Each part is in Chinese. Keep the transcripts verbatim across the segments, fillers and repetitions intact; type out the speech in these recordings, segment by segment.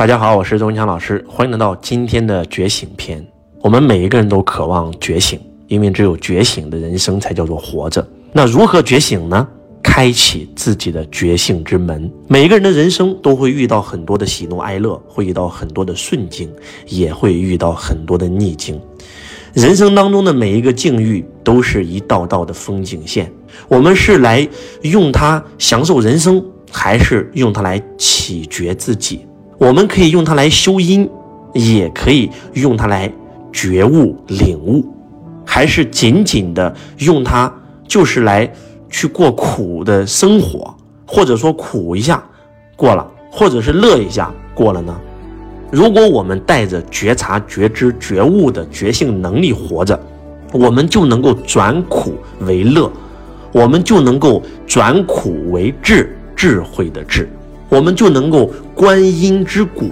大家好，我是周文强老师，欢迎来到今天的觉醒篇。我们每一个人都渴望觉醒，因为只有觉醒的人生才叫做活着。那如何觉醒呢？开启自己的觉醒之门。每一个人的人生都会遇到很多的喜怒哀乐，会遇到很多的顺境，也会遇到很多的逆境。人生当中的每一个境遇都是一道道的风景线，我们是来用它享受人生，还是用它来启觉自己？我们可以用它来修因，也可以用它来觉悟领悟，还是仅仅的用它就是来去过苦的生活，或者说苦一下过了，或者是乐一下过了呢？如果我们带着觉察、觉知、觉悟的觉性能力活着，我们就能够转苦为乐，我们就能够转苦为智，智慧的智，我们就能够观因之果，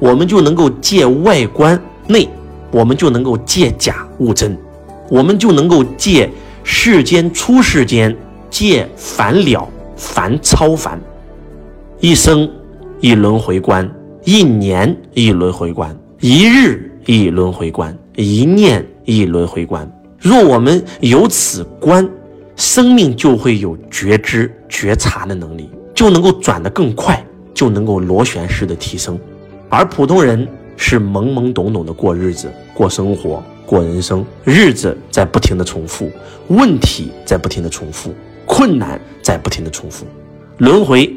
我们就能够借外观内，我们就能够借假悟真，我们就能够借世间出世间，借凡了凡超凡。一生一轮回观，一年一轮回观，一日一轮回观，一念一轮回观。若我们有此观，生命就会有觉知、觉察的能力，就能够转得更快，就能够螺旋式的提升。而普通人是懵懵懂懂的过日子，过生活，过人生，日子在不停的重复，问题在不停的重复，困难在不停的重复，轮回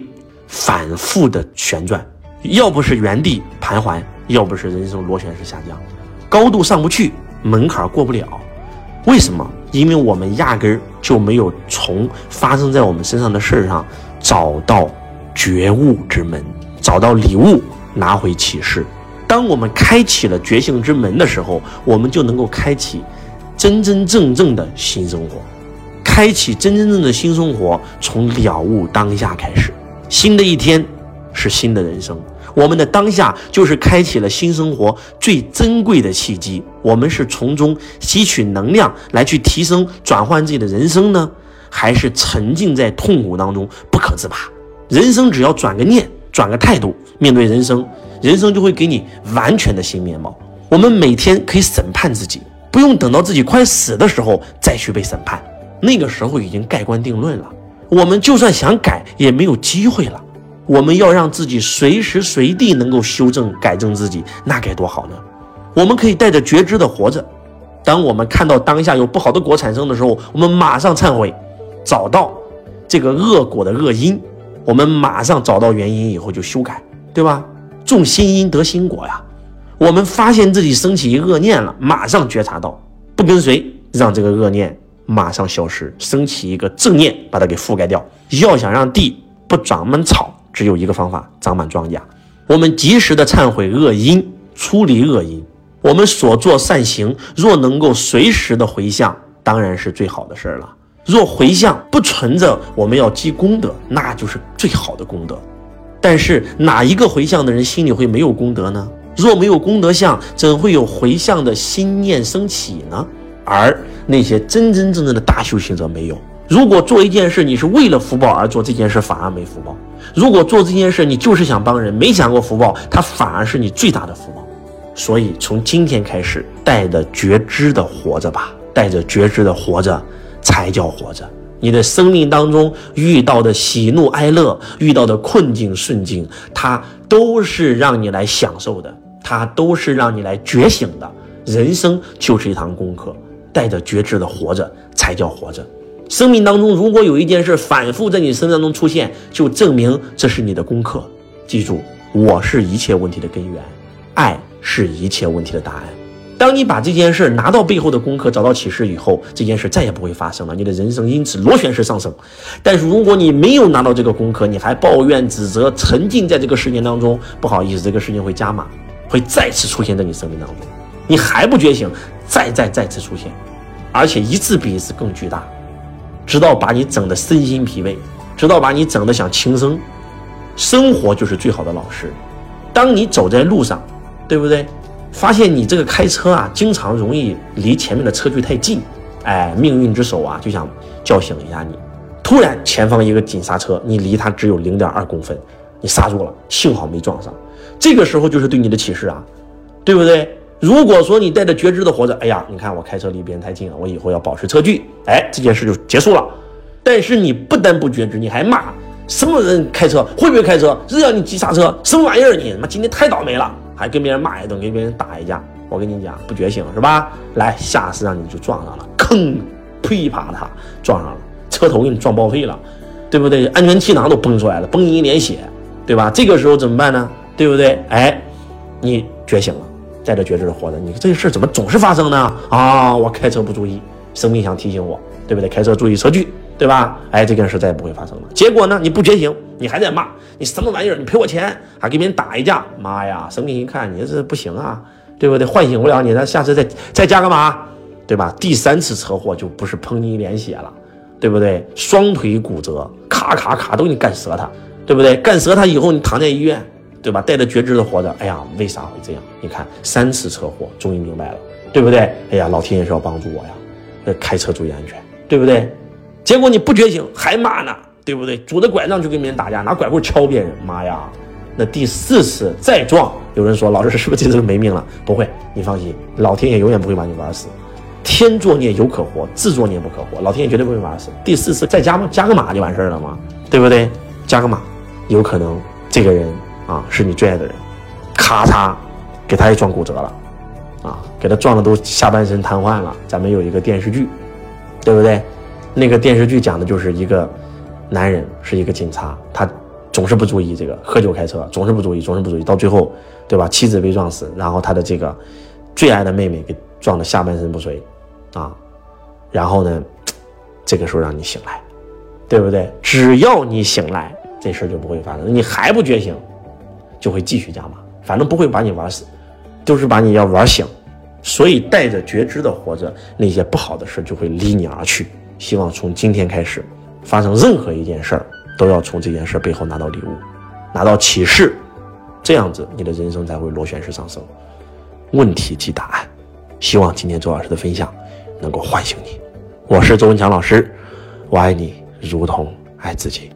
反复的旋转，要不是原地盘桓，要不是人生螺旋式下降，高度上不去，门槛过不了。为什么？因为我们压根儿就没有从发生在我们身上的事上找到觉悟之门，找到礼物，拿回启示。当我们开启了觉醒之门的时候，我们就能够开启真真正正的新生活。开启真真正正的新生活，从了悟当下开始。新的一天是新的人生，我们的当下就是开启了新生活最珍贵的契机。我们是从中吸取能量来去提升、转换自己的人生呢，还是沉浸在痛苦当中不可自拔？人生只要转个念，转个态度，面对人生，人生就会给你完全的新面貌。我们每天可以审判自己，不用等到自己快死的时候再去被审判，那个时候已经盖棺定论了，我们就算想改也没有机会了。我们要让自己随时随地能够修正、改正自己，那该多好呢？我们可以带着觉知的活着。当我们看到当下有不好的果产生的时候，我们马上忏悔，找到这个恶果的恶因，我们马上找到原因以后就修改，对吧？种新因得新果呀。我们发现自己升起一恶念了，马上觉察到，不跟随，让这个恶念马上消失，升起一个正念，把它给覆盖掉。要想让地不长满草，只有一个方法，长满庄稼。我们及时的忏悔恶因，出离恶因。我们所做善行若能够随时的回向，当然是最好的事了。若回向不存着我们要积功德，那就是最好的功德。但是哪一个回向的人心里会没有功德呢？若没有功德相，怎会有回向的心念升起呢？而那些真真正正的大修行者没有。如果做一件事你是为了福报而做，这件事反而没福报。如果做这件事你就是想帮人，没想过福报，它反而是你最大的福报。所以从今天开始，带着觉知的活着吧，带着觉知的活着才叫活着。你的生命当中遇到的喜怒哀乐，遇到的困境顺境，它都是让你来享受的，它都是让你来觉醒的。人生就是一堂功课，带着觉知的活着才叫活着。生命当中如果有一件事反复在你身上中出现，就证明这是你的功课。记住，我是一切问题的根源，爱是一切问题的答案。当你把这件事拿到背后的功课，找到启示以后，这件事再也不会发生了，你的人生因此螺旋式上升。但是如果你没有拿到这个功课，你还抱怨、指责，沉浸在这个事件当中，不好意思，这个事件会加码，会再次出现在你生命当中。你还不觉醒，再再再次出现，而且一次比一次更巨大，直到把你整得身心疲惫，直到把你整得想轻生。生活就是最好的老师。当你走在路上，对不对？发现你这个开车啊，经常容易离前面的车距太近，哎，命运之手啊，就想叫醒一下你。突然前方一个紧刹车，你离它只有 零点二公分，你刹住了，幸好没撞上。这个时候就是对你的启示啊，对不对？如果说你带着觉知的活着，哎呀，你看我开车离别人太近了，我以后要保持车距，哎，这件事就结束了。但是你不但不觉知，你还骂什么人开车，会不会开车，这让你急刹车，什么玩意儿你，你今天太倒霉了，还跟别人骂一顿，跟别人打一架。我跟你讲，不觉醒是吧？来，下次让你就撞上了，吭，噼啪啪撞上了，车头给你撞报废了，对不对？安全气囊都崩出来了，崩你一脸血，对吧？这个时候怎么办呢？对不对？哎，你觉醒了，在这觉知的活着，你这事怎么总是发生呢？啊，我开车不注意，生命想提醒我，对不对？开车注意车距，对吧？哎，这件事再也不会发生了。结果呢，你不觉醒，你还在骂，你什么玩意儿？你赔我钱，还给别人打一架，妈呀！生命一看你这不行啊，对不对？唤醒不了你，那下次再再加个码，对吧？第三次车祸就不是喷你一脸血了，对不对？双腿骨折，咔咔咔都给你干折它，对不对？干折它以后你躺在医院，对吧？带着觉知的活着，哎呀，为啥会这样？你看三次车祸，终于明白了，对不对？哎呀，老天爷是要帮助我呀，那开车注意安全，对不对？结果你不觉醒还骂呢，对不对？拄着拐杖就跟别人打架，拿拐棍敲别人，妈呀！那第四次再撞，有人说老师是不是这次没命了？不会，你放心，老天爷永远不会把你玩死。天作孽犹可活，自作孽不可活，老天爷绝对不会玩死。第四次再加加个码就完事了嘛，对不对？加个码，有可能这个人啊是你最爱的人，咔嚓，给他也撞骨折了，啊，给他撞的都下半身瘫痪了。咱们有一个电视剧，对不对？那个电视剧讲的就是一个男人是一个警察，他总是不注意这个喝酒开车，总是不注意，总是不注意，到最后，对吧？妻子被撞死，然后他的这个最爱的妹妹给撞得下半身不遂，啊，然后呢，这个时候让你醒来，对不对？只要你醒来，这事就不会发生。你还不觉醒，就会继续加码，反正不会把你玩死，就是把你要玩醒。所以带着觉知的活着，那些不好的事就会离你而去。希望从今天开始，发生任何一件事儿，都要从这件事背后拿到礼物，拿到启示，这样子你的人生才会螺旋式上升。问题即答案，希望今天周老师的分享能够唤醒你。我是周文强老师，我爱你如同爱自己。